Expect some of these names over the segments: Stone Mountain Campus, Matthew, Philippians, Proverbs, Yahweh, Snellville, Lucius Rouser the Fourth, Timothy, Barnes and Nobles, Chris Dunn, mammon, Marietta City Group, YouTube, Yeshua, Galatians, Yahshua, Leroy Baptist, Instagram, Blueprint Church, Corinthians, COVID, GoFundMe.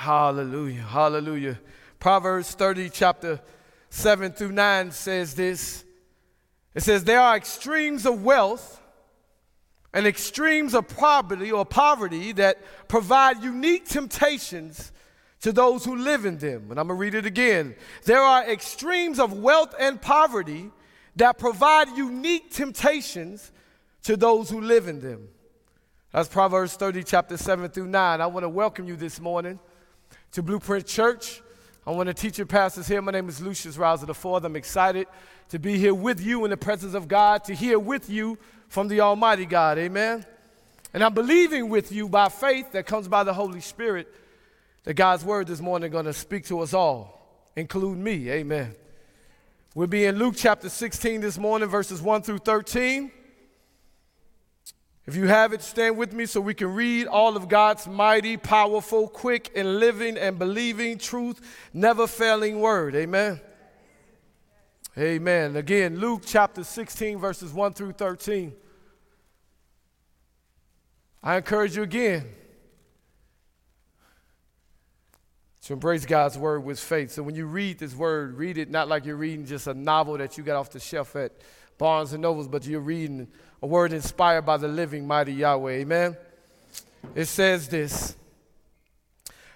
Hallelujah. Hallelujah. Proverbs 30, chapter 7 through 9 says this. It says, there are extremes of wealth and extremes of poverty that provide unique temptations to those who live in them. And I'm going to read it again. There are extremes of wealth and poverty that provide unique temptations to those who live in them. That's Proverbs 30, chapter 7 through 9. I want to welcome you this morning to Blueprint Church. I want to teach your pastors here. My name is Lucius Rouser the Fourth. I'm excited to be here with you in the presence of God, to hear with you from the Almighty God. Amen. And I'm believing with you by faith that comes by the Holy Spirit that God's word this morning is going to speak to us all, include me. Amen. We'll be in Luke chapter 16 this morning, verses 1 through 13. If you have it, stand with me so we can read all of God's mighty, powerful, quick, and living and believing truth, never failing word. Amen. Amen. Again, Luke chapter 16, verses 1 through 13. I encourage you again to embrace God's word with faith. So when you read this word, read it not like you're reading just a novel that you got off the shelf at Barnes and Nobles, but you're reading a word inspired by the living, mighty Yahweh. Amen? It says this.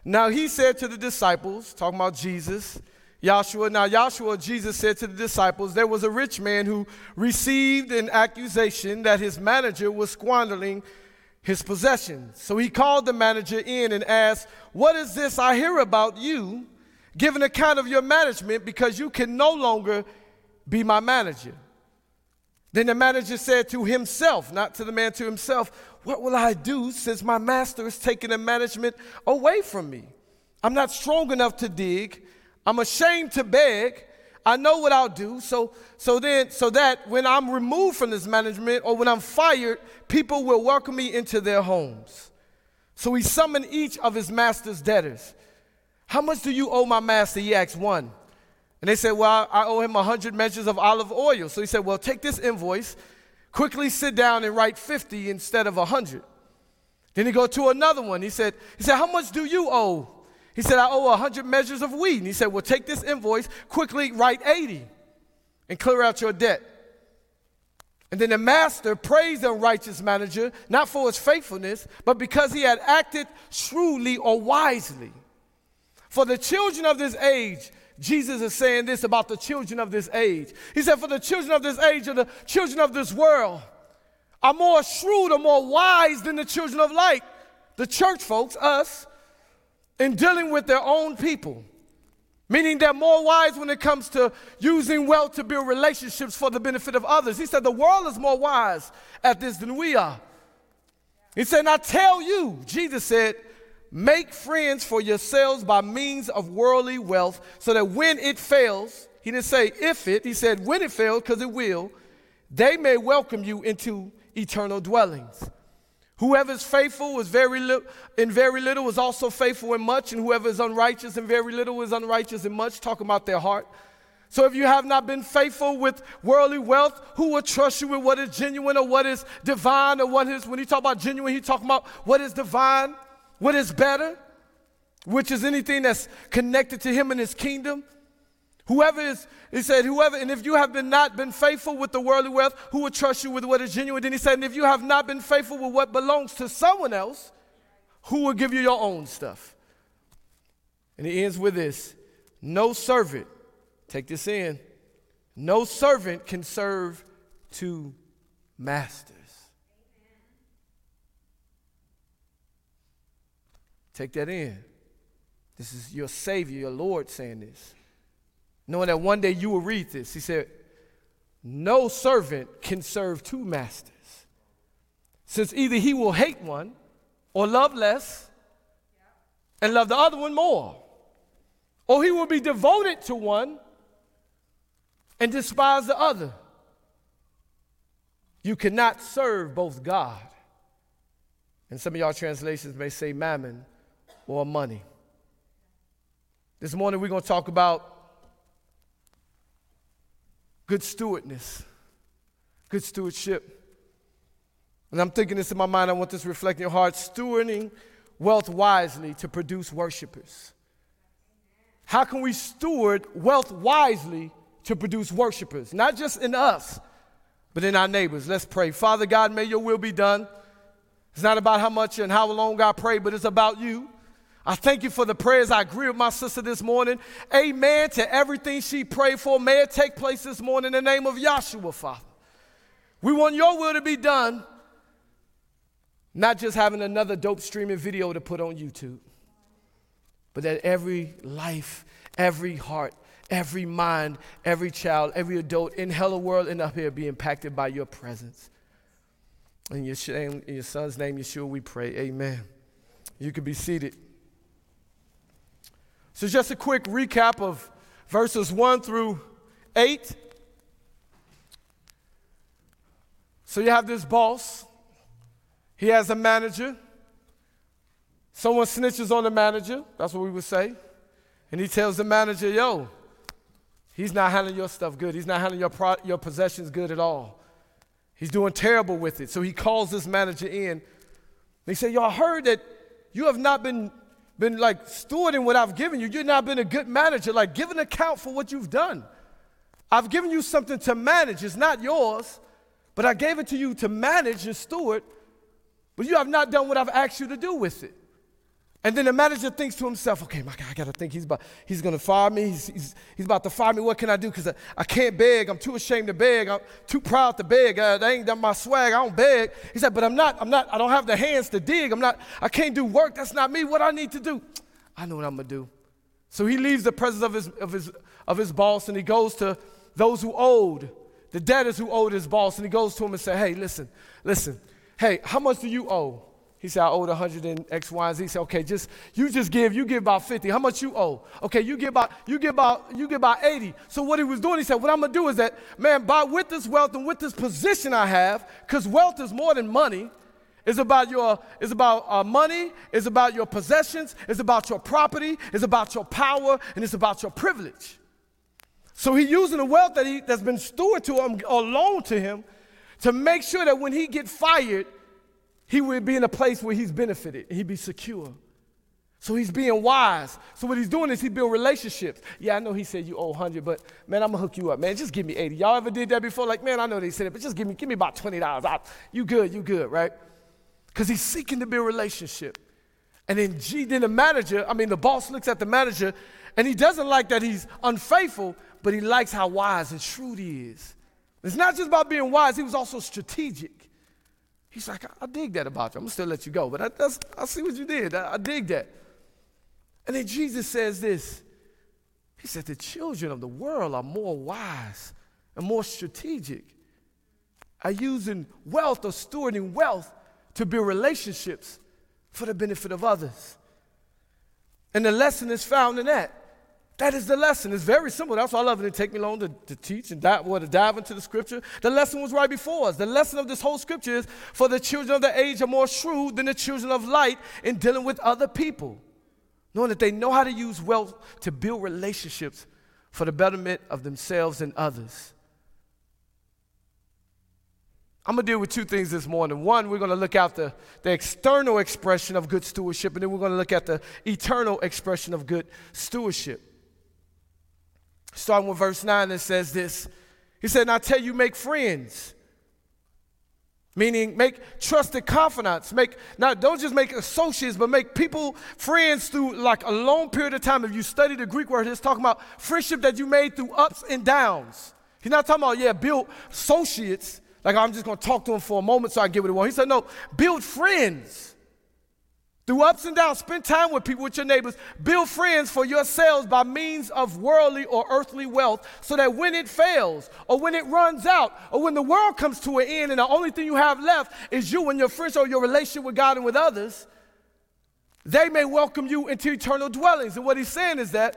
Now he said to the disciples, talking about Jesus, Yahshua. Now Yahshua, Jesus said to the disciples, there was a rich man who received an accusation that his manager was squandering his possessions. So he called the manager in and asked, what is this I hear about you? Give an account of your management, because you can no longer be my manager. Then the manager said to himself, not to the man, to himself, what will I do since my master is taking the management away from me? I'm not strong enough to dig. I'm ashamed to beg. I know what I'll do, so that when I'm removed from this management or when I'm fired, people will welcome me into their homes. So he summoned each of his master's debtors. How much do you owe my master? He asked one. And they said, well, I owe him 100 measures of olive oil. So he said, well, take this invoice, quickly sit down and write 50 instead of 100. Then he go to another one. He said, how much do you owe? He said, I owe 100 measures of wheat. And he said, well, take this invoice, quickly write 80 and clear out your debt. And then the master praised the unrighteous manager, not for his faithfulness, but because he had acted shrewdly or wisely. For the children of this age, Jesus is saying this about the children of this age. He said, for the children of this age or the children of this world are more shrewd or more wise than the children of light, the church folks, us, in dealing with their own people, meaning they're more wise when it comes to using wealth to build relationships for the benefit of others. He said the world is more wise at this than we are. He said, and I tell you, Jesus said, make friends for yourselves by means of worldly wealth so that when it fails, he didn't say if it, he said when it fails, because it will, they may welcome you into eternal dwellings. Whoever is faithful is in very little is also faithful in much, and whoever is unrighteous in very little is unrighteous in much, talking about their heart. So if you have not been faithful with worldly wealth, who will trust you with what is genuine or what is divine or what is, when he talk about genuine, he talking about what is divine, what is better, which is anything that's connected to him and his kingdom. Whoever is, he said, whoever, and if you have not been faithful with the worldly wealth, who will trust you with what is genuine? Then he said, and if you have not been faithful with what belongs to someone else, who will give you your own stuff? And he ends with this, no servant, take this in, no servant can serve two masters. Take that in. This is your Savior, your Lord saying this, knowing that one day you will read this. He said, no servant can serve two masters, since either he will hate one or love less and love the other one more, or he will be devoted to one and despise the other. You cannot serve both God, and some of y'all translations may say mammon or money. This morning we're going to talk about good stewardness, good stewardship. And I'm thinking this in my mind, I want this to reflect in your heart. Stewarding wealth wisely to produce worshipers? How can we steward wealth wisely to produce worshipers? Not just in us, but in our neighbors. Let's pray. Father God, may your will be done. It's not about how much and how long I pray, but it's about you. I thank you for the prayers. I agree with my sister this morning. Amen to everything she prayed for. May it take place this morning in the name of Yeshua, Father. We want your will to be done, not just having another dope streaming video to put on YouTube, but that every life, every heart, every mind, every child, every adult in hell, the world, and up here be impacted by your presence. In your son's name, Yeshua, we pray. Amen. You can be seated. So just a quick recap of verses 1 through 8. So you have this boss. He has a manager. Someone snitches on the manager. That's what we would say. And he tells the manager, yo, he's not handling your stuff good. He's not handling your possessions good at all. He's doing terrible with it. So he calls this manager in. And he said, yo, I heard that you have not been like stewarding what I've given you. You've not been a good manager. Like, give an account for what you've done. I've given you something to manage. It's not yours, but I gave it to you to manage and steward, but you have not done what I've asked you to do with it. And then the manager thinks to himself, okay, my God, I got to think he's going to fire me. He's about to fire me. What can I do? Because I can't beg. I'm too ashamed to beg. I'm too proud to beg. That ain't my swag. I don't beg. He said, but I don't have the hands to dig. I can't do work. That's not me. What I need to do? I know what I'm going to do. So he leaves the presence of his boss, and he goes to those who owed, the debtors who owed his boss. And he goes to him and says, hey, listen. Hey, how much do you owe? He said, I owed 100 and X, Y, and Z. He said, okay, you give about 50. How much you owe? Okay, you give about 80. So what he was doing, he said, what I'm going to do is that, man, with this wealth and with this position I have, because wealth is more than money. It's about your money. It's about your possessions. It's about your property. It's about your power. And it's about your privilege. So he's using the wealth that's been stewarded to him or loaned to him to make sure that when he gets fired, he would be in a place where he's benefited. He'd be secure. So he's being wise. So what he's doing is he build relationships. Yeah, I know he said you owe 100, but man, I'm going to hook you up, man. Just give me 80. Y'all ever did that before? Like, man, I know they said it, but just give me about $20. You good, right? Because he's seeking to build relationship. And then the boss looks at the manager, and he doesn't like that he's unfaithful, but he likes how wise and shrewd he is. It's not just about being wise. He was also strategic. He's like, I dig that about you. I'm going to still let you go, but I see what you did. I dig that. And then Jesus says this. He said, the children of the world are more wise and more strategic. Are using wealth or stewarding wealth to build relationships for the benefit of others. And the lesson is found in that. That is the lesson. It's very simple. That's why I love it. It didn't take me long to teach and dive into the scripture. The lesson was right before us. The lesson of this whole scripture is, for the children of the age are more shrewd than the children of light in dealing with other people, knowing that they know how to use wealth to build relationships for the betterment of themselves and others. I'm going to deal with two things this morning. One, we're going to look at the external expression of good stewardship, and then we're going to look at the eternal expression of good stewardship. Starting with verse 9, it says this. He said, and I tell you, make friends. Meaning, make trusted confidants. Don't just make associates, but make people friends through like a long period of time. If you study the Greek word, it's talking about friendship that you made through ups and downs. He's not talking about, build associates. Like, I'm just going to talk to him for a moment so I get what he wants. He said, no, build friends. Through ups and downs, spend time with people, with your neighbors. Build friends for yourselves by means of worldly or earthly wealth, so that when it fails or when it runs out or when the world comes to an end and the only thing you have left is you and your friends or your relationship with God and with others, they may welcome you into eternal dwellings. And what he's saying is that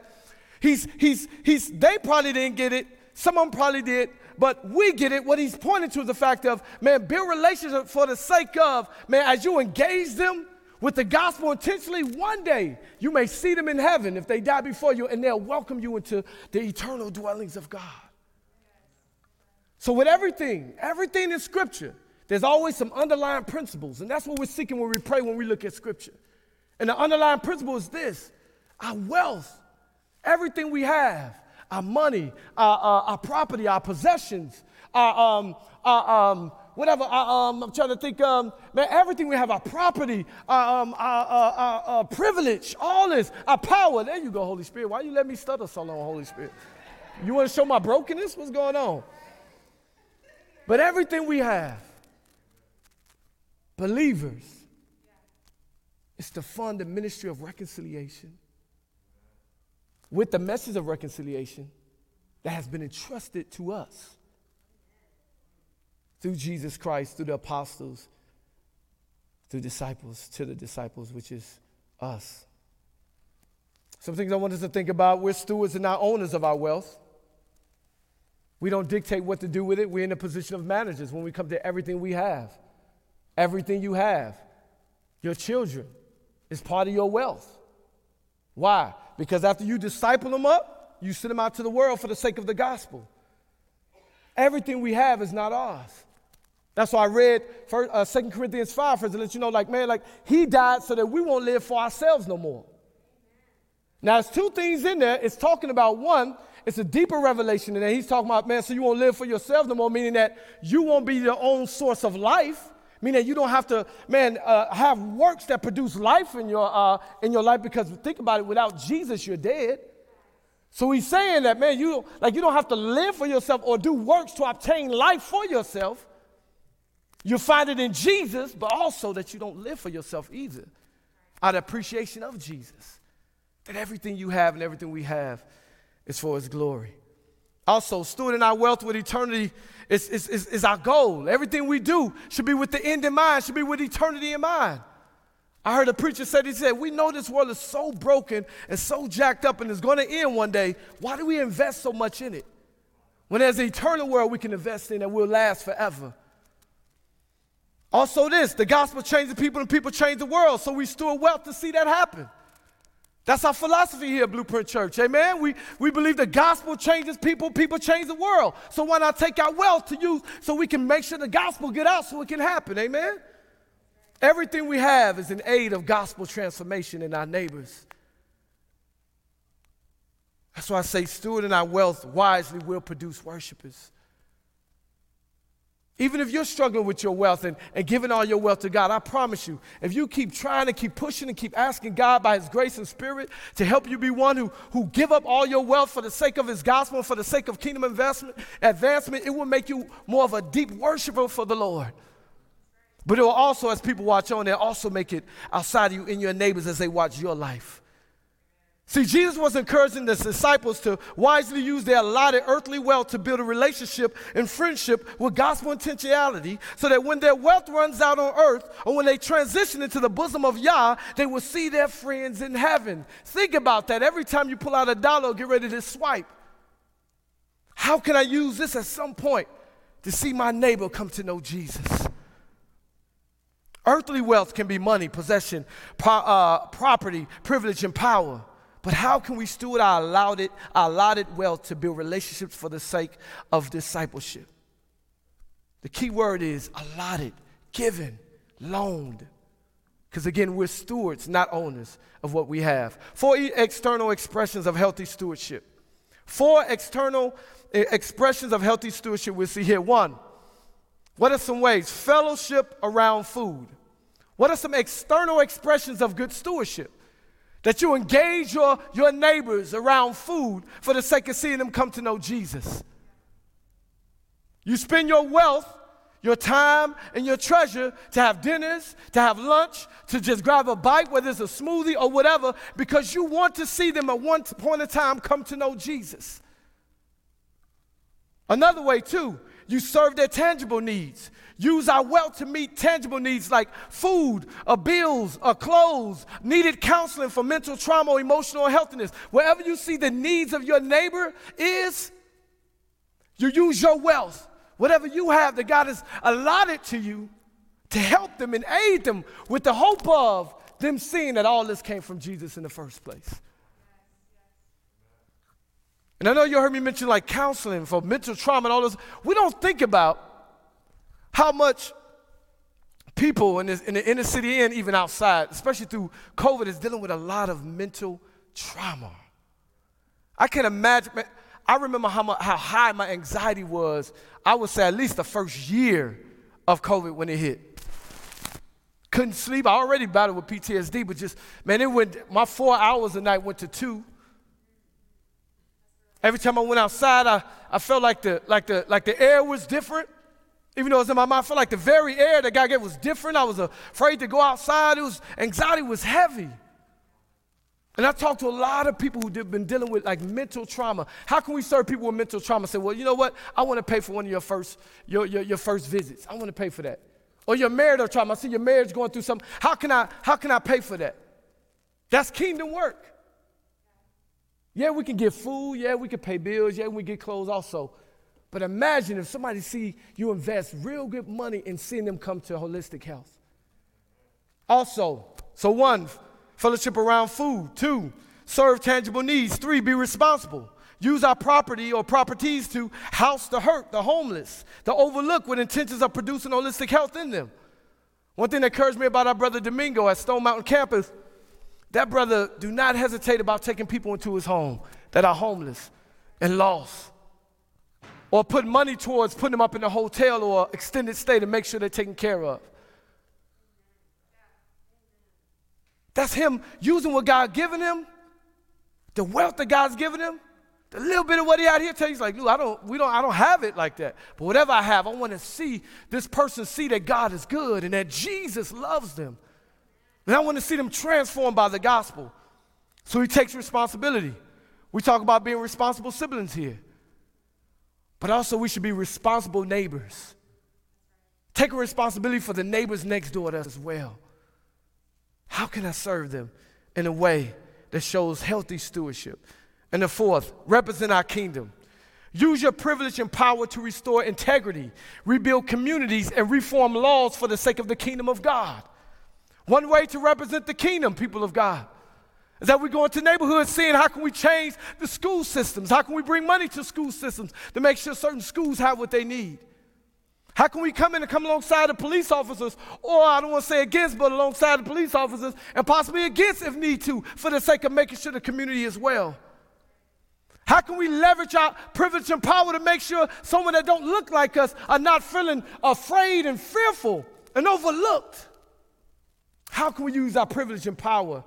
they probably didn't get it. Some of them probably did. But we get it. What he's pointing to is the fact of, man, build relationships for the sake of, man, as you engage them with the gospel intentionally, one day you may see them in heaven if they die before you, and they'll welcome you into the eternal dwellings of God. So with everything in Scripture, there's always some underlying principles, and that's what we're seeking when we pray, when we look at Scripture. And the underlying principle is this: our wealth, everything we have, our money, our property, our possessions, everything we have, our property, our privilege, all this, our power. There you go, Holy Spirit. Why you let me stutter so long, Holy Spirit? You want to show my brokenness? What's going on? But everything we have, believers, is to fund the ministry of reconciliation with the message of reconciliation that has been entrusted to us through Jesus Christ, through the apostles, through disciples, to the disciples, which is us. Some things I want us to think about: we're stewards and not owners of our wealth. We don't dictate what to do with it. We're in the position of managers when we come to everything we have. Everything you have, your children, is part of your wealth. Why? Because after you disciple them up, you send them out to the world for the sake of the gospel. Everything we have is not ours. That's why I read 2 Corinthians 5, for to let you know, he died so that we won't live for ourselves no more. Now, there's two things in there. It's talking about, one, it's a deeper revelation in there. He's talking about, so you won't live for yourself no more, meaning that you won't be your own source of life, meaning that you don't have to, have works that produce life in your life, because think about it, without Jesus, you're dead. So he's saying that, you don't have to live for yourself or do works to obtain life for yourself. You find it in Jesus, but also that you don't live for yourself either, out of appreciation of Jesus, that everything you have and everything we have is for his glory. Also, stewarding our wealth with eternity is our goal. Everything we do should be with the end in mind, should be with eternity in mind. I heard a preacher say, we know this world is so broken and so jacked up and it's going to end one day. Why do we invest so much in it when there's an eternal world we can invest in that will last forever? Also this, the gospel changes people and people change the world, so we steward wealth to see that happen. That's our philosophy here at Blueprint Church, amen? We believe the gospel changes people, people change the world. So why not take our wealth to use so we can make sure the gospel get out so it can happen, amen? Everything we have is in aid of gospel transformation in our neighbors. That's why I say stewarding our wealth wisely will produce worshipers. Even if you're struggling with your wealth and giving all your wealth to God, I promise you, if you keep trying and keep pushing and keep asking God by his grace and spirit to help you be one who give up all your wealth for the sake of his gospel, for the sake of kingdom advancement, it will make you more of a deep worshiper for the Lord. But it will also, as people watch on there, also make it outside of you in your neighbors as they watch your life. See, Jesus was encouraging the disciples to wisely use their allotted earthly wealth to build a relationship and friendship with gospel intentionality, so that when their wealth runs out on earth or when they transition into the bosom of Yah, they will see their friends in heaven. Think about that. Every time you pull out a dollar, get ready to swipe. How can I use this at some point to see my neighbor come to know Jesus? Earthly wealth can be money, possession, property, privilege, and power. But how can we steward our allotted wealth to build relationships for the sake of discipleship? The key word is allotted, given, loaned. Because again, we're stewards, not owners of what we have. Four external expressions of healthy stewardship. Four external expressions of healthy stewardship we'll see here. One, what are some ways? Fellowship around food. What are some external expressions of good stewardship? That you engage your neighbors around food for the sake of seeing them come to know Jesus. You spend your wealth, your time, and your treasure to have dinners, to have lunch, to just grab a bite, whether it's a smoothie or whatever, because you want to see them at one point in time come to know Jesus. Another way, too, you serve their tangible needs. Use our wealth to meet tangible needs like food, or bills, or clothes, needed counseling for mental trauma, or emotional unhealthiness. Wherever you see the needs of your neighbor is, you use your wealth, whatever you have that God has allotted to you, to help them and aid them with the hope of them seeing that all this came from Jesus in the first place. And I know you heard me mention like counseling for mental trauma and all this. We don't think about how much people in the inner city and even outside, especially through COVID, is dealing with a lot of mental trauma. I can imagine, I remember how high my anxiety was, I would say at least the first year of COVID when it hit. Couldn't sleep. I already battled with PTSD, but just, man, it went, my 4 hours a night went to 2. Every time I went outside, I felt like the air was different. Even though it was in my mind, I felt like the very air that God gave was different. I was afraid to go outside. Anxiety was heavy. And I talked to a lot of people who have been dealing with like mental trauma. How can we serve people with mental trauma? Say, well, you know what? I want to pay for one of your first visits. I want to pay for that. Or your marital trauma. I see your marriage going through something. How can I pay for that? That's kingdom work. Yeah, we can get food. Yeah, we can pay bills. Yeah, we get clothes also. But imagine if somebody see you invest real good money in seeing them come to holistic health. Also, so 1, fellowship around food. 2, serve tangible needs. 3, be responsible. Use our property or properties to house the hurt, the homeless, the overlooked with intentions of producing holistic health in them. One thing that encouraged me about our brother Domingo at Stone Mountain Campus, that brother do not hesitate about taking people into his home that are homeless and lost. Or put money towards putting them up in a hotel or extended stay to make sure they're taken care of. That's him using what God's given him, the wealth that God's given him, the little bit of what he out here takes. He's like, look, I don't have it like that. But whatever I have, I want to see this person see that God is good and that Jesus loves them. And I want to see them transformed by the gospel. So he takes responsibility. We talk about being responsible siblings here. But also we should be responsible neighbors. Take a responsibility for the neighbors next door as well. How can I serve them in a way that shows healthy stewardship? And the 4th, represent our kingdom. Use your privilege and power to restore integrity, rebuild communities, and reform laws for the sake of the kingdom of God. One way to represent the kingdom, people of God, is that we go into neighborhoods seeing how can we change the school systems? How can we bring money to school systems to make sure certain schools have what they need? How can we come in and come alongside the police officers, or I don't want to say against, but alongside the police officers and possibly against if need to for the sake of making sure the community is well? How can we leverage our privilege and power to make sure someone that don't look like us are not feeling afraid and fearful and overlooked? How can we use our privilege and power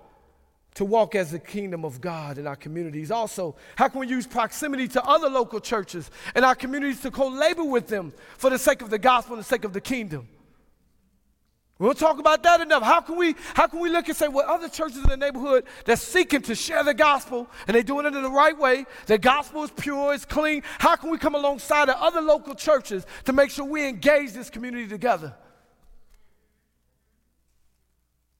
to walk as the kingdom of God in our communities? Also, how can we use proximity to other local churches and our communities to co-labor with them for the sake of the gospel and the sake of the kingdom? We don't talk about that enough. How can we look and say, well, other churches in the neighborhood that's seeking to share the gospel and they're doing it in the right way, the gospel is pure, it's clean. How can we come alongside of other local churches to make sure we engage this community together?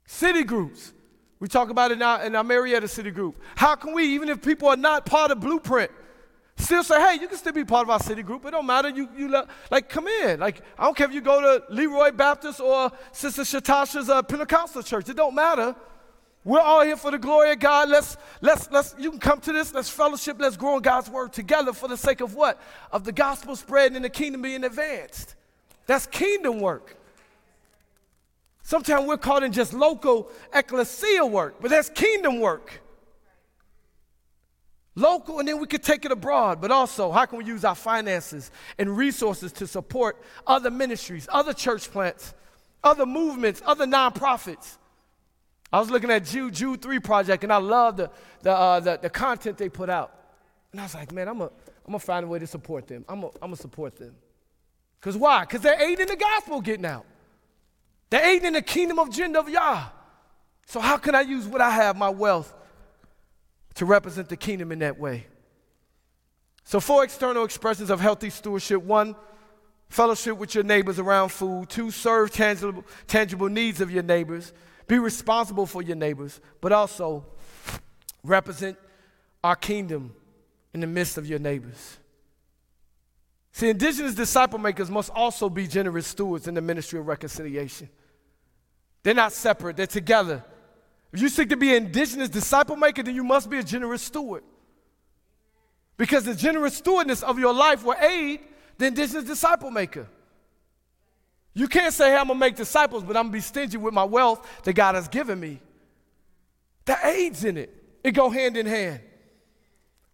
City groups. We talk about it now in our Marietta City Group. How can we, even if people are not part of Blueprint, still say, hey, you can still be part of our city group. It don't matter. You come in. Like, I don't care if you go to Leroy Baptist or Sister Shatasha's Pentecostal church. It don't matter. We're all here for the glory of God. Let's you can come to this. Let's fellowship. Let's grow in God's word together for the sake of what? Of the gospel spread and the kingdom being advanced. That's kingdom work. Sometimes we're caught in just local ecclesia work, but that's kingdom work. Local, and then we could take it abroad, but also how can we use our finances and resources to support other ministries, other church plants, other movements, other nonprofits? I was looking at Jude 3 Project, and I love the content they put out. And I was like, man, I'm gonna find a way to support them. I'm gonna support them. Because why? Because they're aiding the gospel getting out. They're aiding in the kingdom of Yah. So how can I use what I have, my wealth, to represent the kingdom in that way? So 4 external expressions of healthy stewardship. 1, fellowship with your neighbors around food. 2, serve tangible needs of your neighbors. Be responsible for your neighbors, but also represent our kingdom in the midst of your neighbors. See, indigenous disciple makers must also be generous stewards in the ministry of reconciliation. They're not separate, they're together. If you seek to be an indigenous disciple maker, then you must be a generous steward. Because the generous stewardness of your life will aid the indigenous disciple maker. You can't say, hey, I'm going to make disciples, but I'm going to be stingy with my wealth that God has given me. That aids in it. It go hand in hand.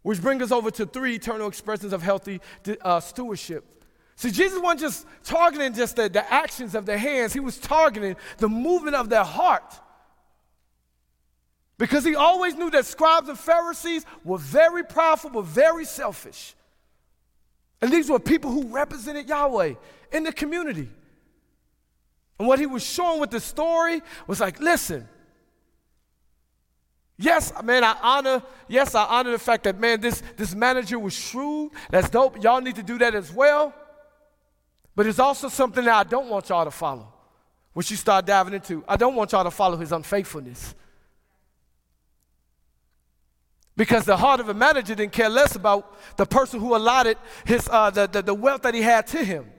Which brings us over to three eternal expressions of healthy stewardship. See, Jesus wasn't just targeting just the actions of their hands. He was targeting the movement of their heart. Because he always knew that scribes and Pharisees were very powerful, but very selfish. And these were people who represented Yahweh in the community. And what he was showing with the story was like, listen, yes, man, I honor the fact that, man, this manager was shrewd. That's dope. Y'all need to do that as well. But there's also something that I don't want y'all to follow, which you start diving into. I don't want y'all to follow his unfaithfulness. Because the heart of a manager didn't care less about the person who allotted his the wealth that he had to him.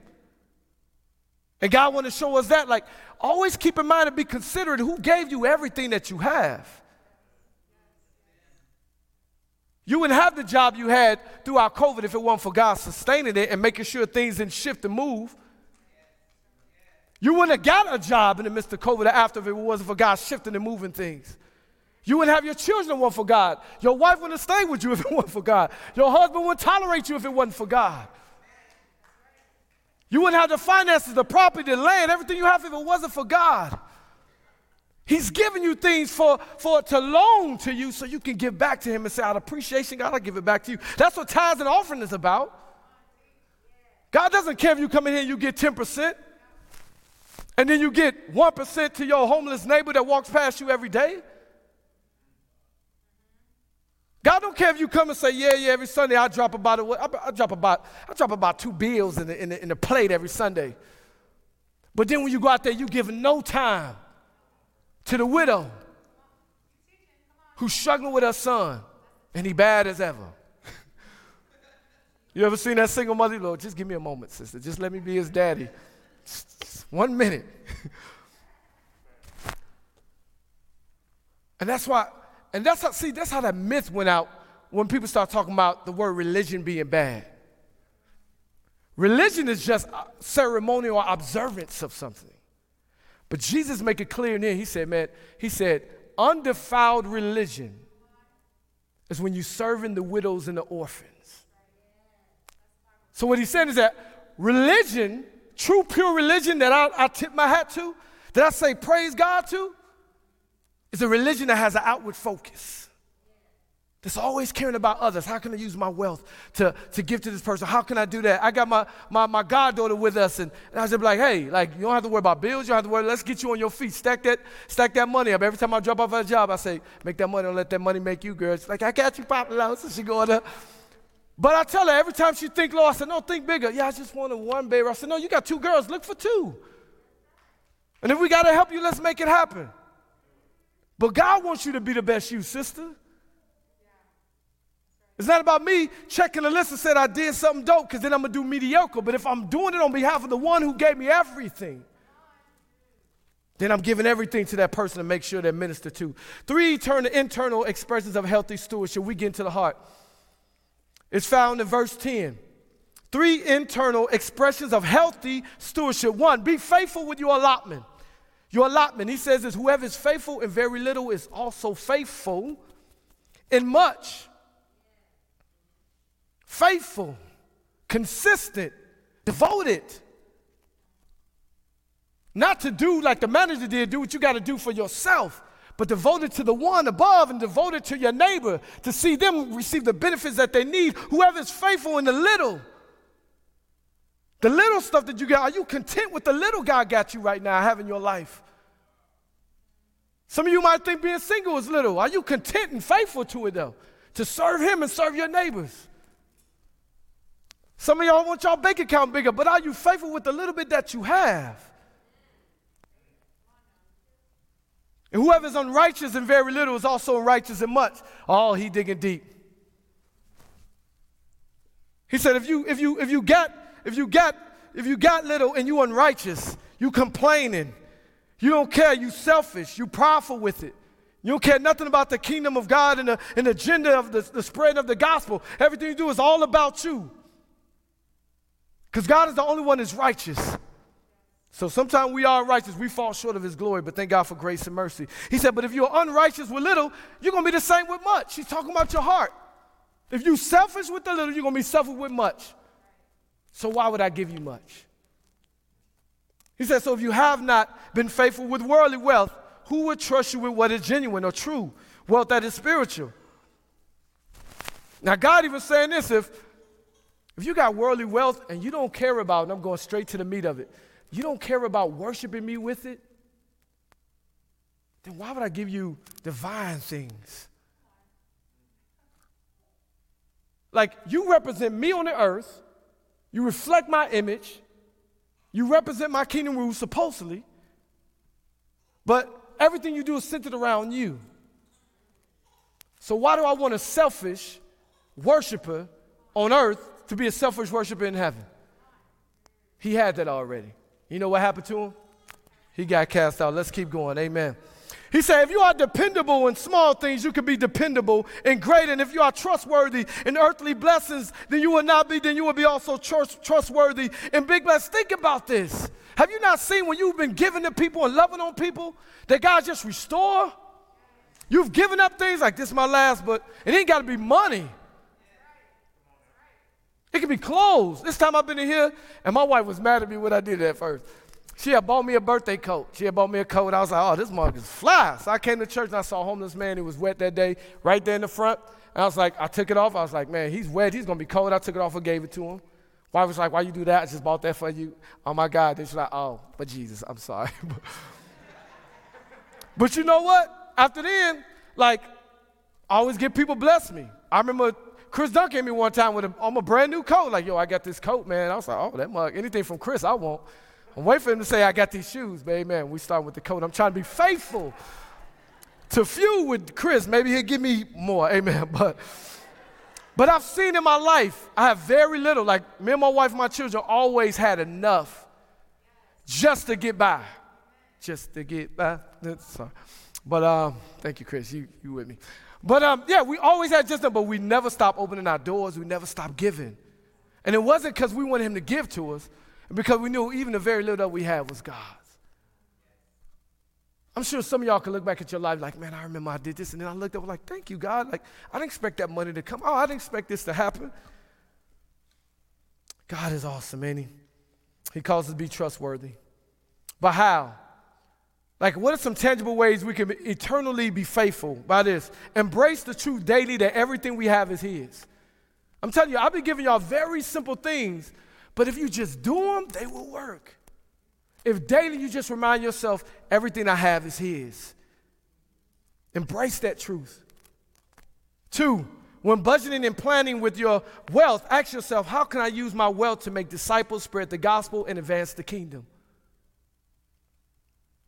And God wanted to show us that, like, always keep in mind and be considerate who gave you everything that you have. You wouldn't have the job you had throughout COVID if it wasn't for God sustaining it and making sure things didn't shift and move. You wouldn't have got a job in the midst of COVID or after if it wasn't for God shifting and moving things. You wouldn't have your children want for God. Your wife wouldn't stay with you if it wasn't for God. Your husband wouldn't tolerate you if it wasn't for God. You wouldn't have the finances, the property, the land, everything you have if it wasn't for God. He's giving you things for to loan to you so you can give back to him and say, out of appreciation, God, I'll give it back to you. That's what tithes and offering is about. God doesn't care if you come in here and you get 10%, and then you get 1% to your homeless neighbor that walks past you every day. God don't care if you come and say, yeah, every Sunday I drop about $2 in the plate every Sunday. But then when you go out there, you give no time to the widow who's struggling with her son, and he bad as ever. You ever seen that single mother? Lord, just give me a moment, sister. Just let me be his daddy. Just 1 minute. And that's why. And that's how that myth went out when people start talking about the word religion being bad. Religion is just ceremonial observance of something. But Jesus make it clear in there. He said, undefiled religion is when you're serving the widows and the orphans. So what he's saying is that religion, true, pure religion that I tip my hat to, that I say praise God to, it's a religion that has an outward focus. That's always caring about others. How can I use my wealth to give to this person? How can I do that? I got my goddaughter with us, and I was just like, hey, like, you don't have to worry about bills. You don't have to worry. Let's get you on your feet. Stack that money up. Every time I drop off her job, I say, make that money. Don't let that money make you, girl. She's like, I got you, Pop. So she going up. But I tell her every time she think low, I said, no, think bigger. Yeah, I just wanted one, baby. I said, no, you got two girls. Look for two. And if we got to help you, let's make it happen. But God wants you to be the best you, sister. It's not about me checking the list and saying I did something dope because then I'm going to do mediocre. But if I'm doing it on behalf of the one who gave me everything, then I'm giving everything to that person to make sure they're ministered to. Three internal expressions of healthy stewardship. We get into the heart. It's found in verse 10. Three internal expressions of healthy stewardship. One, be faithful with your allotment. Your allotment, he says, is whoever is faithful in very little is also faithful in much. Faithful, consistent, devoted. Not to do like the manager did, do what you got to do for yourself, but devoted to the one above and devoted to your neighbor to see them receive the benefits that they need. Whoever is faithful in the little stuff that you got, are you content with the little God got you right now, having your life? Some of you might think being single is little. Are you content and faithful to it, though? To serve him and serve your neighbors. Some of y'all want y'all bank account bigger, but are you faithful with the little bit that you have? And whoever's unrighteous in very little is also unrighteous in much. Oh, he digging deep. He said, if you got little and you unrighteous, you complaining, you don't care, you selfish, you prideful with it. You don't care nothing about the kingdom of God and the agenda of the spread of the gospel. Everything you do is all about you. Because God is the only one that's righteous. So sometimes we are righteous. We fall short of his glory, but thank God for grace and mercy. He said, but if you're unrighteous with little, you're going to be the same with much. He's talking about your heart. If you're selfish with the little, you're going to be selfish with much. So why would I give you much? He said, so if you have not been faithful with worldly wealth, who would trust you with what is genuine or true, wealth that is spiritual? Now, God even saying this, if you got worldly wealth and you don't care about it, and I'm going straight to the meat of it, you don't care about worshiping me with it, then why would I give you divine things? Like, you represent me on the earth, you reflect my image, you represent my kingdom rule, supposedly, but everything you do is centered around you. So why do I want a selfish worshiper on earth to be a selfish worshiper in heaven? He had that already. You know what happened to him? He got cast out. Let's keep going. Amen. He said, if you are dependable in small things, you can be dependable in great. And if you are trustworthy in earthly blessings, then you will be also trustworthy in big blessings. Think about this. Have you not seen when you've been giving to people and loving on people that God just restore? You've given up things like this is my last, but it ain't got to be money. It can be clothes. This time I've been in here, and my wife was mad at me what I did at first. She had bought me a birthday coat. She had bought me a coat. I was like, oh, this mug is fly. So I came to church, and I saw a homeless man who was wet that day right there in the front. And I was like, I took it off. I was like, man, he's wet. He's going to be cold. I took it off and gave it to him. Wife was like, why you do that? I just bought that for you. Oh, my God. Then she's like, oh, but Jesus, I'm sorry. But you know what? After then, like, I always get people bless me. I remember Chris Dunn came in one time with a brand new coat. Like, yo, I got this coat, man. I was like, oh, that mug. Anything from Chris, I want. I'm waiting for him to say, I got these shoes. But, amen, we start with the coat. I'm trying to be faithful to few with Chris. Maybe he'll give me more. Amen. But I've seen in my life, I have very little. Like, me and my wife and my children always had enough just to get by. Just to get by. Sorry. But thank you, Chris. You with me. But yeah, we always had just them, but we never stopped opening our doors. We never stopped giving. And it wasn't because we wanted him to give to us, because we knew even the very little that we had was God's. I'm sure some of y'all can look back at your life like, man, I remember I did this, and then I looked up like, thank you, God. Like, I didn't expect that money to come. Oh, I didn't expect this to happen. God is awesome, ain't he? He calls us to be trustworthy. But how? Like, what are some tangible ways we can eternally be faithful by this? Embrace the truth daily that everything we have is his. I'm telling you, I've been giving y'all very simple things, but if you just do them, they will work. If daily you just remind yourself, everything I have is his. Embrace that truth. 2, when budgeting and planning with your wealth, ask yourself, how can I use my wealth to make disciples, spread the gospel, and advance the kingdom?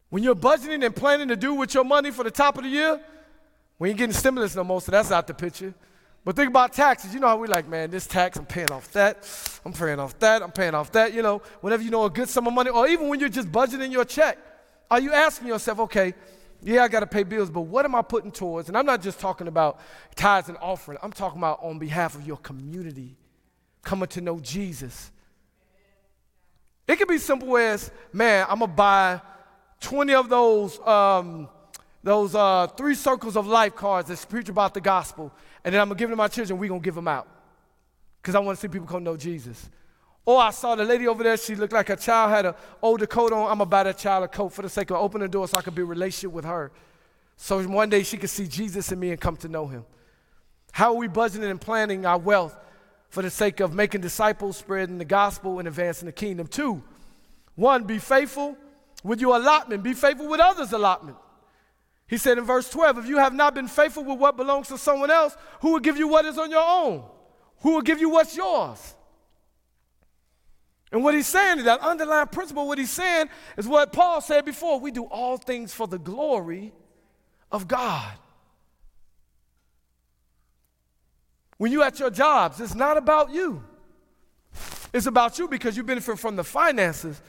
When you're budgeting and planning to do with your money for the top of the year, we ain't getting stimulus no more, so that's out the picture. But think about taxes. You know how we like, man, this tax, I'm paying off that. I'm paying off that. I'm paying off that. You know, whenever you know a good sum of money, or even when you're just budgeting your check, are you asking yourself, okay, yeah, I got to pay bills, but what am I putting towards? And I'm not just talking about tithes and offering. I'm talking about on behalf of your community, coming to know Jesus. It could be simple as, man, I'm going to buy 20 of those 3 circles of life cards that preach about the gospel, and then I'm going to give them to my children. We're going to give them out because I want to see people come know Jesus. Or I saw the lady over there. She looked like her child had an older coat on. I'm going to buy that child a coat for the sake of opening the door so I can be in a relationship with her. So one day she could see Jesus in me and come to know him. How are we budgeting and planning our wealth for the sake of making disciples, spreading the gospel, and advancing the kingdom? 2, be faithful with your allotment. Be faithful with others' allotment. He said in verse 12, if you have not been faithful with what belongs to someone else, who will give you what is on your own? Who will give you what's yours? And what he's saying is that underlying principle, what he's saying is what Paul said before. We do all things for the glory of God. When you're at your jobs, it's not about you. It's about you because you benefit from the finances.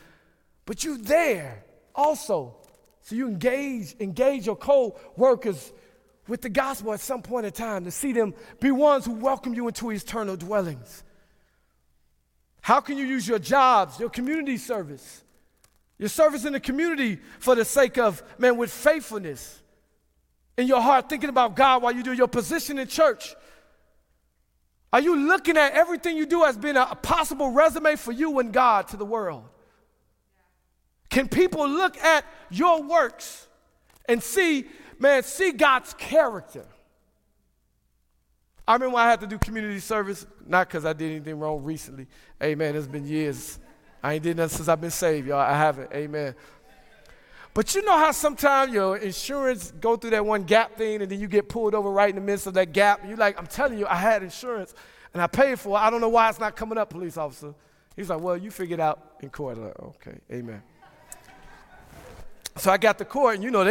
But you're there also, so you engage your co-workers with the gospel at some point in time to see them be ones who welcome you into eternal dwellings. How can you use your jobs, your community service, Your service in the community for the sake of, man, with faithfulness in your heart, thinking about God while you do your position in church. Are you looking at everything you do as being a possible resume for you and God to the world? Can people look at your works and see, man, see God's character? I remember when I had to do community service, not because I did anything wrong recently. Amen, it's been years. I ain't did nothing since I've been saved, y'all. I haven't. Amen. But you know how sometimes your insurance go through that one gap thing and then you get pulled over right in the midst of that gap. And you're like, I'm telling you, I had insurance and I paid for it. I don't know why it's not coming up, police officer. He's like, well, you figure it out in court. I'm like, okay, amen. So I got to court and you know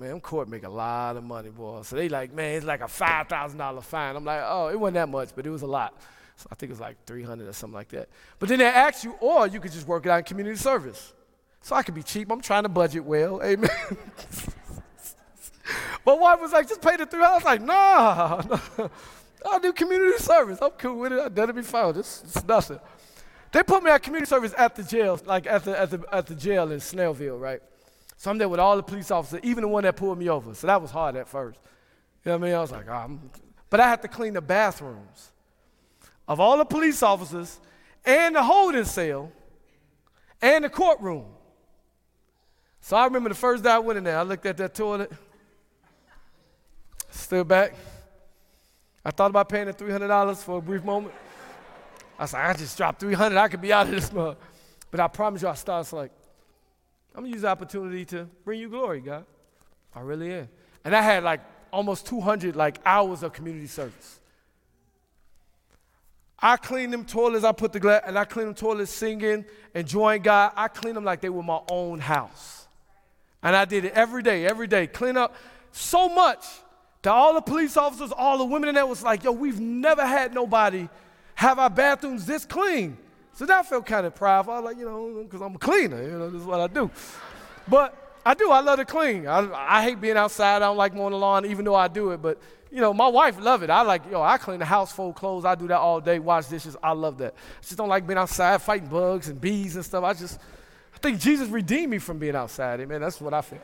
them court make a lot of money, boy. So they like, man, it's like a $5,000 fine. I'm like, oh, it wasn't that much, but it was a lot. So I think it was like 300 or something like that. But then they ask you, or you could just work it out in community service. So I could be cheap. I'm trying to budget well. Amen. My wife was like, just pay the $300. I was like, nah. I'll do community service. I'm cool with it. That'll be fine. It's nothing. They put me at community service at the jail, like at the jail in Snellville, right? So I'm there with all the police officers, even the one that pulled me over. So that was hard at first. You know what I mean? I was like, but I had to clean the bathrooms of all the police officers and the holding cell and the courtroom. So I remember the first day I went in there, I looked at that toilet, stood back. I thought about paying the $300 for a brief moment. I was like, I just dropped $300, I could be out of this mug. But I promise you, I started like, I'm going to use the opportunity to bring you glory, God. I really am. And I had like almost 200 hours of community service. I cleaned them toilets, I put the glass, and I cleaned them toilets singing, enjoying God. I cleaned them like they were my own house. And I did it every day, clean up so much that all the police officers, all the women in there was like, yo, we've never had nobody have our bathrooms this clean. So that felt kind of prideful. I was like, because I'm a cleaner. This is what I do. But I love to clean. I hate being outside. I don't like mowing the lawn, even though I do it. But, my wife loves it. I clean the house, fold clothes. I do that all day, wash dishes. I love that. I just don't like being outside, fighting bugs and bees and stuff. I think Jesus redeemed me from being outside. Amen. That's what I feel.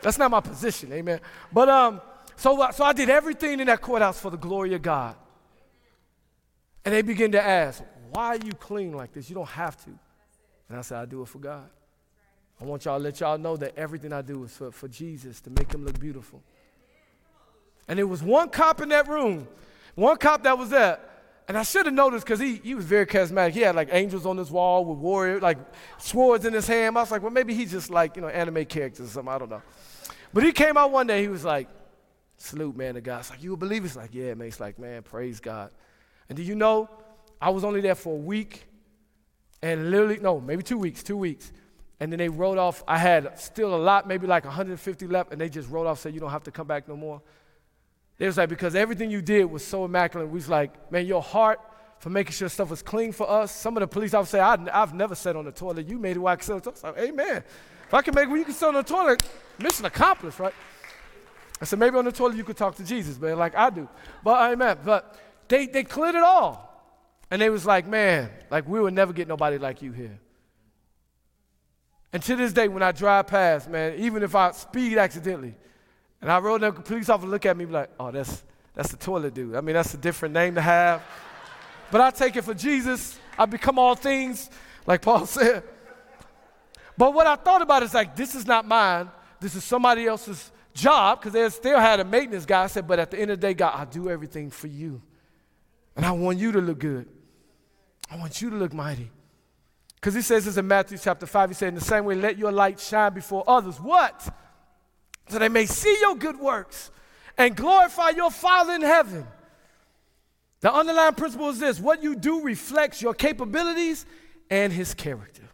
That's not my position. Amen. But so I did everything in that courthouse for the glory of God. And they begin to ask, why are you clean like this? You don't have to. And I said, I do it for God. I want y'all to let y'all know that everything I do is for Jesus, to make him look beautiful. And there was one cop in that room, one cop that was there. And I should have noticed because he was very charismatic. He had angels on his wall with warriors, swords in his hand. I was like, well, maybe he's just anime characters or something. I don't know. But he came out one day. He was like, salute, man, to God. It's like, you a believer? It's like, yeah, man. It's like, man, praise God. And do you know? I was only there for a week and maybe 2 weeks. And then they wrote off. I had still a lot, maybe 150 left, and they just wrote off, said, you don't have to come back no more. They was like, because everything you did was so immaculate. We was like, man, your heart for making sure stuff was clean for us. Some of the police officers say, I've never sat on the toilet. You made it where I could sit on the toilet. I was like, amen. If I can make it where you can sit on the toilet, mission accomplished, right? I said, maybe on the toilet you could talk to Jesus, man, like I do. But amen. But they cleared it all. And they was like, man, we would never get nobody like you here. And to this day, when I drive past, man, even if I speed accidentally, and I rode up, the police officer look at me be like, oh, that's the toilet dude. I mean, that's a different name to have. But I take it for Jesus. I become all things, like Paul said. But what I thought about is this is not mine. This is somebody else's job, because they still had a maintenance guy. I said, but at the end of the day, God, I do everything for you. And I want you to look good. I want you to look mighty. Because he says this in Matthew chapter 5. He said, in the same way, let your light shine before others. What? So they may see your good works and glorify your Father in heaven. The underlying principle is this. What you do reflects your capabilities and his character.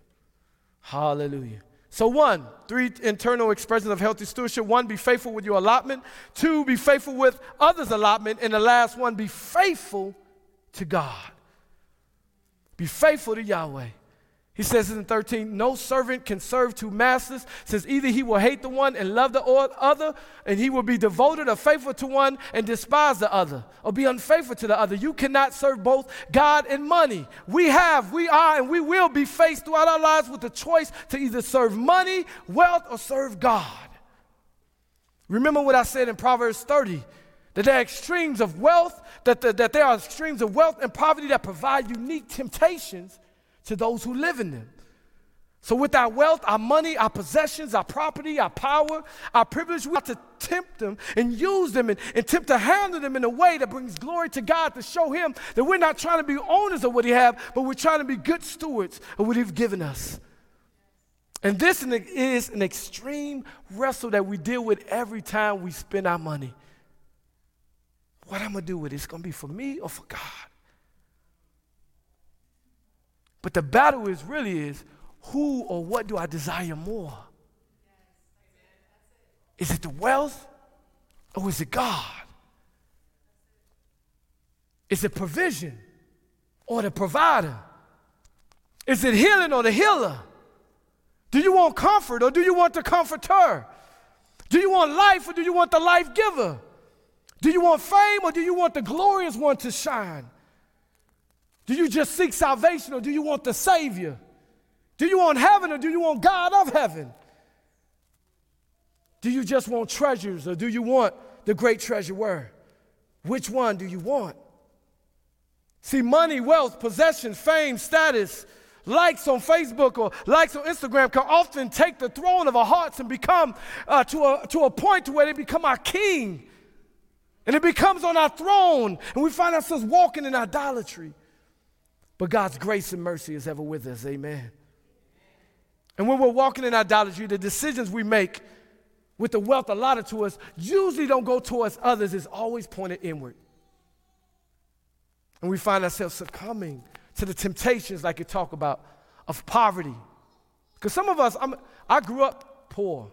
Hallelujah. So 1, 3 internal expressions of healthy stewardship. 1, be faithful with your allotment. 2, be faithful with others' allotment. And the last one, be faithful to God. Be faithful to Yahweh. He says in 13, no servant can serve two masters, since either he will hate the one and love the other, and he will be devoted or faithful to one and despise the other, or be unfaithful to the other. You cannot serve both God and money. We are, and we will be faced throughout our lives with the choice to either serve money, wealth, or serve God. Remember what I said in Proverbs 30, that there are extremes of wealth, that there are extremes of wealth and poverty that provide unique temptations to those who live in them. So with our wealth, our money, our possessions, our property, our power, our privilege, we have to tempt them and use them and attempt to handle them in a way that brings glory to God, to show him that we're not trying to be owners of what he has, but we're trying to be good stewards of what he's given us. And this is an extreme wrestle that we deal with every time we spend our money. What I'm going to do with it, it's going to be for me or for God? But the battle is who or what do I desire more? Is it the wealth or is it God? Is it provision or the provider? Is it healing or the healer? Do you want comfort or do you want the comforter? Do you want life or do you want the life giver? Do you want fame or do you want the glorious one to shine? Do you just seek salvation or do you want the Savior? Do you want heaven or do you want God of heaven? Do you just want treasures or do you want the great treasurer? Which one do you want? See, money, wealth, possession, fame, status, likes on Facebook or likes on Instagram can often take the throne of our hearts and become to a point to where they become our king. And it becomes on our throne and we find ourselves walking in idolatry. But God's grace and mercy is ever with us, amen. And when we're walking in idolatry, the decisions we make with the wealth allotted to us usually don't go towards others, it's always pointed inward. And we find ourselves succumbing to the temptations like you talk about of poverty. Because some of us, I grew up poor.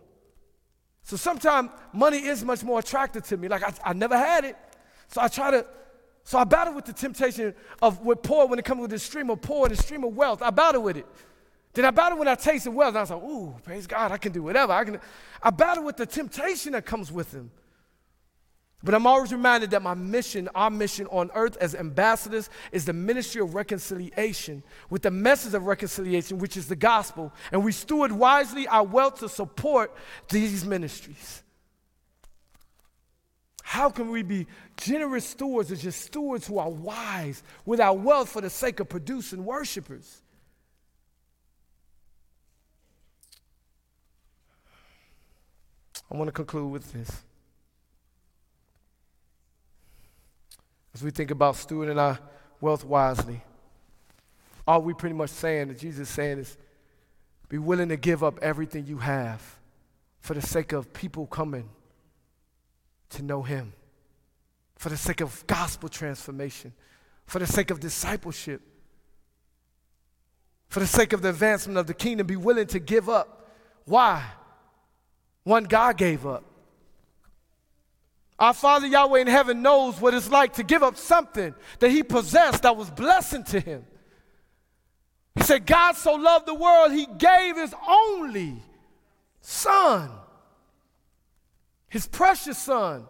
So sometimes money is much more attractive to me. Like I never had it, so I try to So I battle with the temptation of with poor when it comes with the stream of poor and the stream of wealth. I battle with it. Then I battle when I taste the wealth. And I was like, ooh, praise God, I can do whatever. I battle with the temptation that comes with them. But I'm always reminded that our mission on earth as ambassadors is the ministry of reconciliation with the message of reconciliation, which is the gospel. And we steward wisely our wealth to support these ministries. How can we be generous stewards or just stewards who are wise with our wealth for the sake of producing worshipers? I want to conclude with this. As we think about stewarding our wealth wisely, all we pretty much saying that Jesus is saying is be willing to give up everything you have for the sake of people coming to know him, for the sake of gospel transformation, for the sake of discipleship, for the sake of the advancement of the kingdom, be willing to give up. Why? One, God gave up. Our Father Yahweh in heaven knows what it's like to give up something that he possessed that was blessing to him. He said, God so loved the world, he gave his only son. His precious son,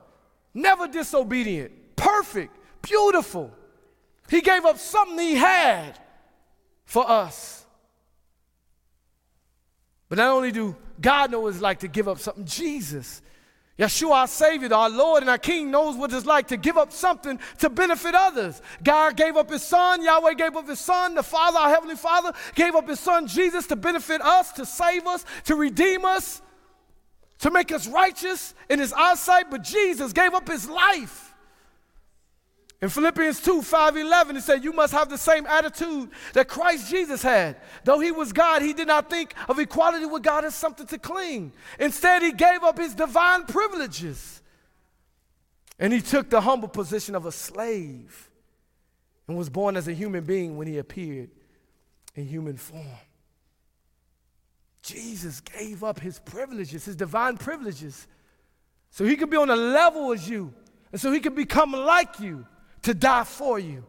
never disobedient, perfect, beautiful. He gave up something he had for us. But not only do God know what it's like to give up something, Jesus, Yeshua, our Savior, our Lord and our King, knows what it's like to give up something to benefit others. God gave up his son, Yahweh gave up his son, the Father, our Heavenly Father, gave up his son, Jesus, to benefit us, to save us, to redeem us, to make us righteous in his eyesight, but Jesus gave up his life. In Philippians 2:5-11, it said, you must have the same attitude that Christ Jesus had. Though he was God, he did not think of equality with God as something to cling. Instead, he gave up his divine privileges. And he took the humble position of a slave and was born as a human being when he appeared in human form. Jesus gave up his privileges, his divine privileges, so he could be on a level as you, and so he could become like you to die for you.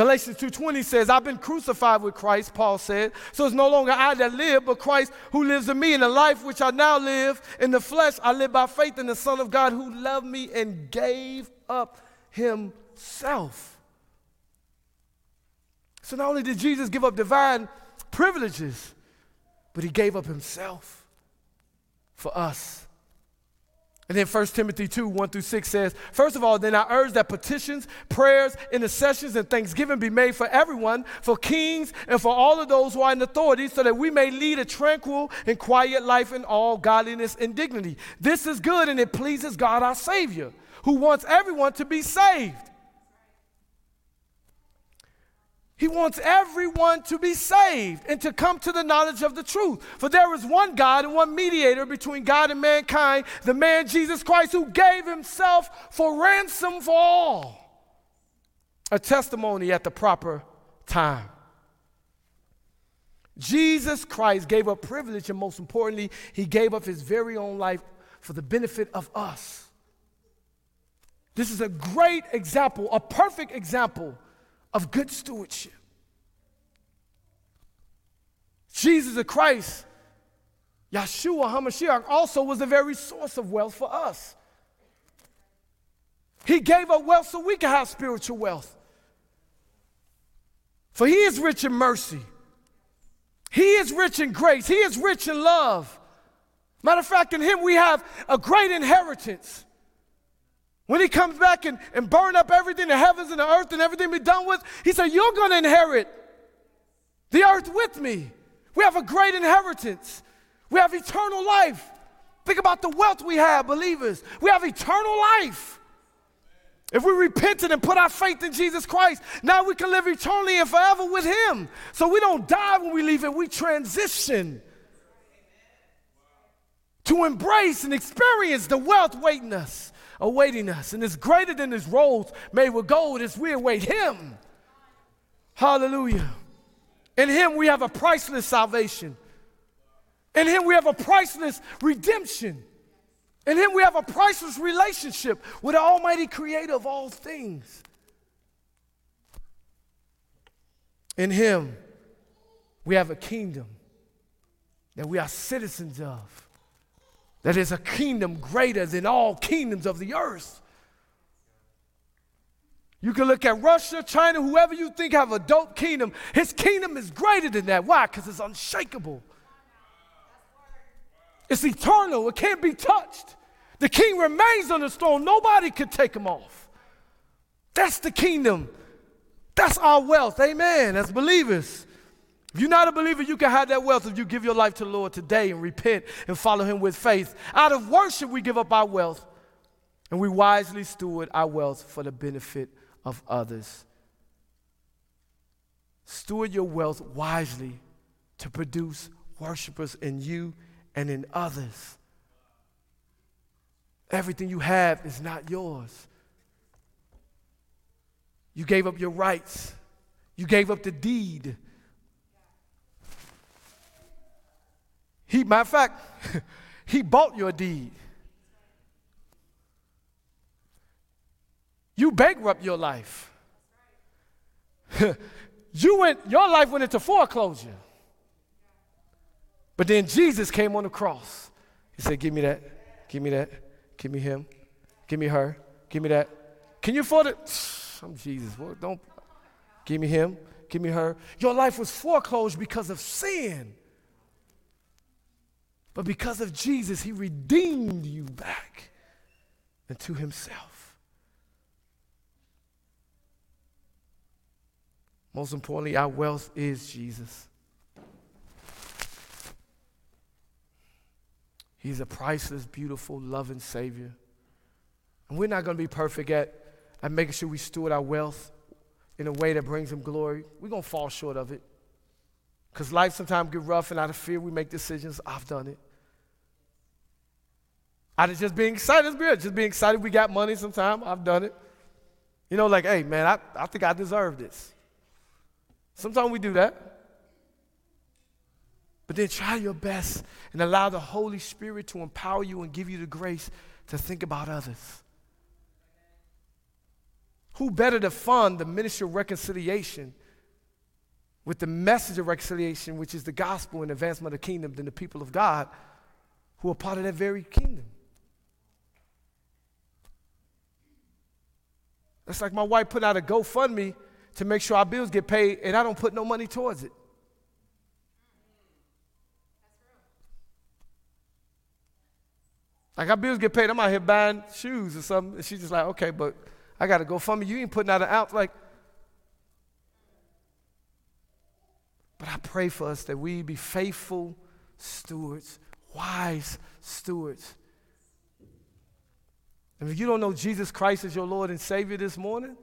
Galatians 2:20 says, I've been crucified with Christ, Paul said. So it's no longer I that live, but Christ who lives in me. In the life which I now live in the flesh, I live by faith in the Son of God who loved me and gave up himself. So not only did Jesus give up divine privileges, but he gave up himself for us. And then 1 Timothy 2:1-6 says, first of all, then I urge that petitions, prayers, intercessions, and thanksgiving be made for everyone, for kings and for all of those who are in authority, so that we may lead a tranquil and quiet life in all godliness and dignity. This is good, and it pleases God our Savior, who wants everyone to be saved. He wants everyone to be saved and to come to the knowledge of the truth. For there is one God and one mediator between God and mankind, the man Jesus Christ, who gave himself for ransom for all. A testimony at the proper time. Jesus Christ gave up privilege, and most importantly, he gave up his very own life for the benefit of us. This is a great example, a perfect example of good stewardship. Jesus the Christ, Yeshua HaMashiach, also was the very source of wealth for us. He gave up wealth so we can have spiritual wealth. For he is rich in mercy. He is rich in grace. He is rich in love. Matter of fact, in him we have a great inheritance. When he comes back and burn up everything, the heavens and the earth and everything be done with, he said, you're going to inherit the earth with me. We have a great inheritance. We have eternal life. Think about the wealth we have, believers. We have eternal life. If we repented and put our faith in Jesus Christ, now we can live eternally and forever with him. So we don't die when we leave it. We transition to embrace and experience the wealth awaiting us, and it's greater than his robes made with gold as we await him. Hallelujah. In him we have a priceless salvation. In him we have a priceless redemption. In him we have a priceless relationship with the almighty creator of all things. In him we have a kingdom that we are citizens of. That is a kingdom greater than all kingdoms of the earth. You can look at Russia, China, whoever you think have a dope kingdom. His kingdom is greater than that. Why? Because it's unshakable. It's eternal. It can't be touched. The king remains on the throne. Nobody can take him off. That's the kingdom. That's our wealth. Amen. As believers. If you're not a believer, you can have that wealth if you give your life to the Lord today and repent and follow him with faith. Out of worship, we give up our wealth, and we wisely steward our wealth for the benefit of others. Steward your wealth wisely to produce worshipers in you and in others. Everything you have is not yours. You gave up your rights. You gave up the deed. Matter of fact, he bought your deed. You bankrupt your life. Your life went into foreclosure. But then Jesus came on the cross. He said, give me that, give me that, give me him, give me her, give me that. Can you afford it? I'm Jesus. Don't. Give me him, give me her. Your life was foreclosed because of sin. But because of Jesus, he redeemed you back into himself. Most importantly, our wealth is Jesus. He's a priceless, beautiful, loving Savior. And we're not going to be perfect at making sure we steward our wealth in a way that brings him glory. We're going to fall short of it. Because life sometimes gets rough, and out of fear, we make decisions. I've done it. Out of just being excited, just being excited we got money sometimes. I've done it. You know, like, hey, man, I think I deserve this. Sometimes we do that. But then try your best and allow the Holy Spirit to empower you and give you the grace to think about others. who better to fund the ministry of reconciliation with the message of reconciliation, which is the gospel and advancement of the kingdom, than the people of God who are part of that very kingdom? That's like my wife put out a GoFundMe to make sure our bills get paid, and I don't put no money towards it. Like, our bills get paid, I'm out here buying shoes or something, and she's just like, okay, but I got to GoFundMe. You ain't putting out an ounce. Like, but I pray for us that we be faithful stewards, wise stewards. And if you don't know Jesus Christ as your Lord and Savior this morning,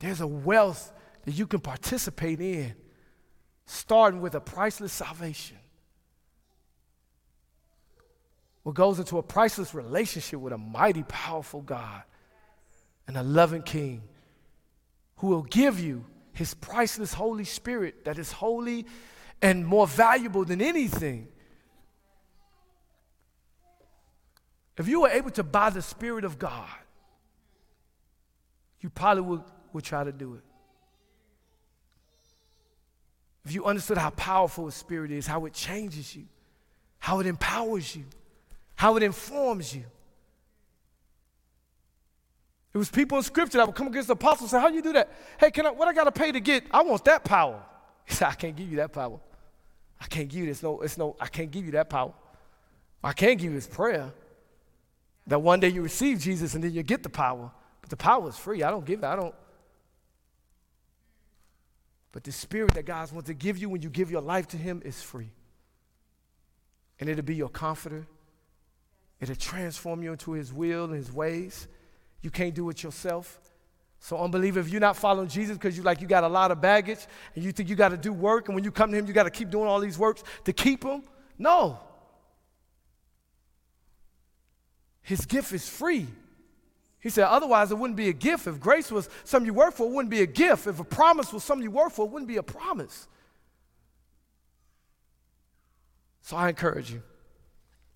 there's a wealth that you can participate in, starting with a priceless salvation. What goes into a priceless relationship with a mighty, powerful God and a loving King who will give you his priceless Holy Spirit that is holy and more valuable than anything. If you were able to buy the Spirit of God, you probably would try to do it. If you understood how powerful his Spirit is, how it changes you, how it empowers you, how it informs you. It was people in Scripture that would come against the apostles and say, how do you do that? Hey, what I got to pay to get? I want that power. He said, I can't give you that power. I can't give you this. I can't give you that power. I can't give you this prayer that one day you receive Jesus and then you get the power. But the power is free. I don't give it. But the Spirit that God wants to give you when you give your life to him is free. And it'll be your comforter. It'll transform you into his will and his ways. You can't do it yourself. So unbeliever, if you're not following Jesus because you got a lot of baggage and you think you got to do work, and when you come to him, you got to keep doing all these works to keep him. No. His gift is free. He said, otherwise it wouldn't be a gift. If grace was something you work for, it wouldn't be a gift. If a promise was something you work for, it wouldn't be a promise. So I encourage you.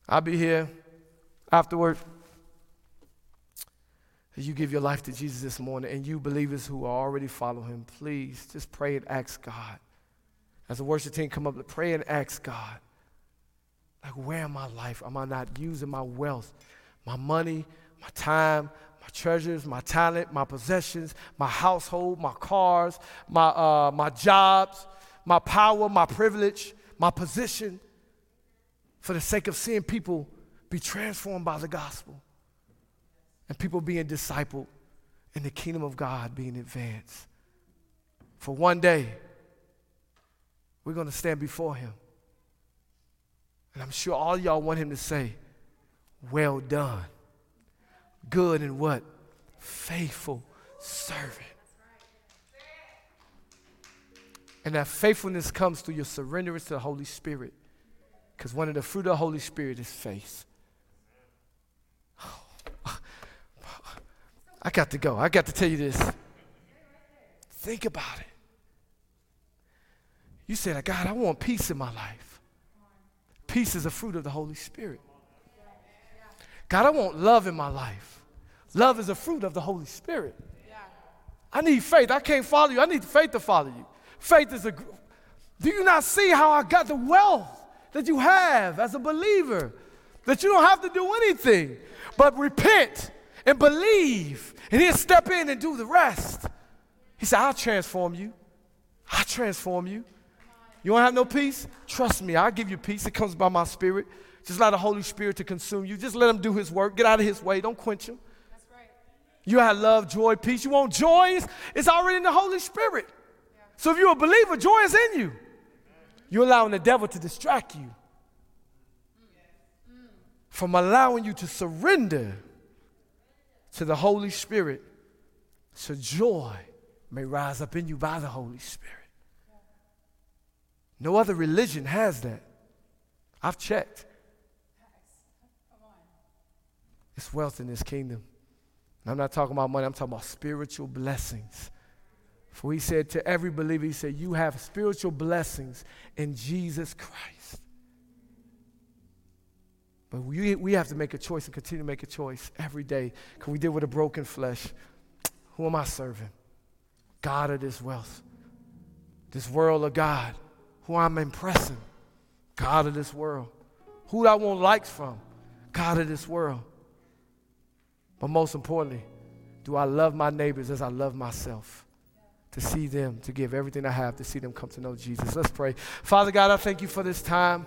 I'll be here afterward. You give your life to Jesus this morning, and you believers who already follow him, please just pray and ask God. As the worship team come up, pray and ask God, like, where in my life am I not using my wealth, my money, my time, my treasures, my talent, my possessions, my household, my cars, my jobs, my power, my privilege, my position, for the sake of seeing people be transformed by the gospel and people being discipled and the kingdom of God being advanced. For one day, we're going to stand before him. And I'm sure all y'all want him to say, well done, good and what? Faithful servant. And that faithfulness comes through your surrenderance to the Holy Spirit, because one of the fruit of the Holy Spirit is faith. I got to go. I got to tell you this. Think about it. You said, God, I want peace in my life. Peace is a fruit of the Holy Spirit. God, I want love in my life. Love is a fruit of the Holy Spirit. I need faith. I can't follow you. I need faith to follow you. Faith is do you not see how I got the wealth that you have as a believer? That you don't have to do anything but repent and believe, and he'll step in and do the rest. He said, I'll transform you. I'll transform you. You want to have no peace? Trust me, I'll give you peace. It comes by my Spirit. Just allow the Holy Spirit to consume you. Just let him do his work. Get out of his way. Don't quench him. That's right. You have love, joy, peace. You want joy? It's already in the Holy Spirit. Yeah. So if you're a believer, joy is in you. You're allowing the devil to distract you from allowing you to surrender to the Holy Spirit, so joy may rise up in you by the Holy Spirit. No other religion has that. I've checked. It's wealth in this kingdom. And I'm not talking about money. I'm talking about spiritual blessings. For he said to every believer, he said, you have spiritual blessings in Jesus Christ. But we have to make a choice and continue to make a choice every day. Because we deal with a broken flesh. Who am I serving? God of this wealth. This world of God. Who I'm impressing? God of this world. Who I want likes from? God of this world. But most importantly, do I love my neighbors as I love myself? To see them, to give everything I have, to see them come to know Jesus. Let's pray. Father God, I thank you for this time.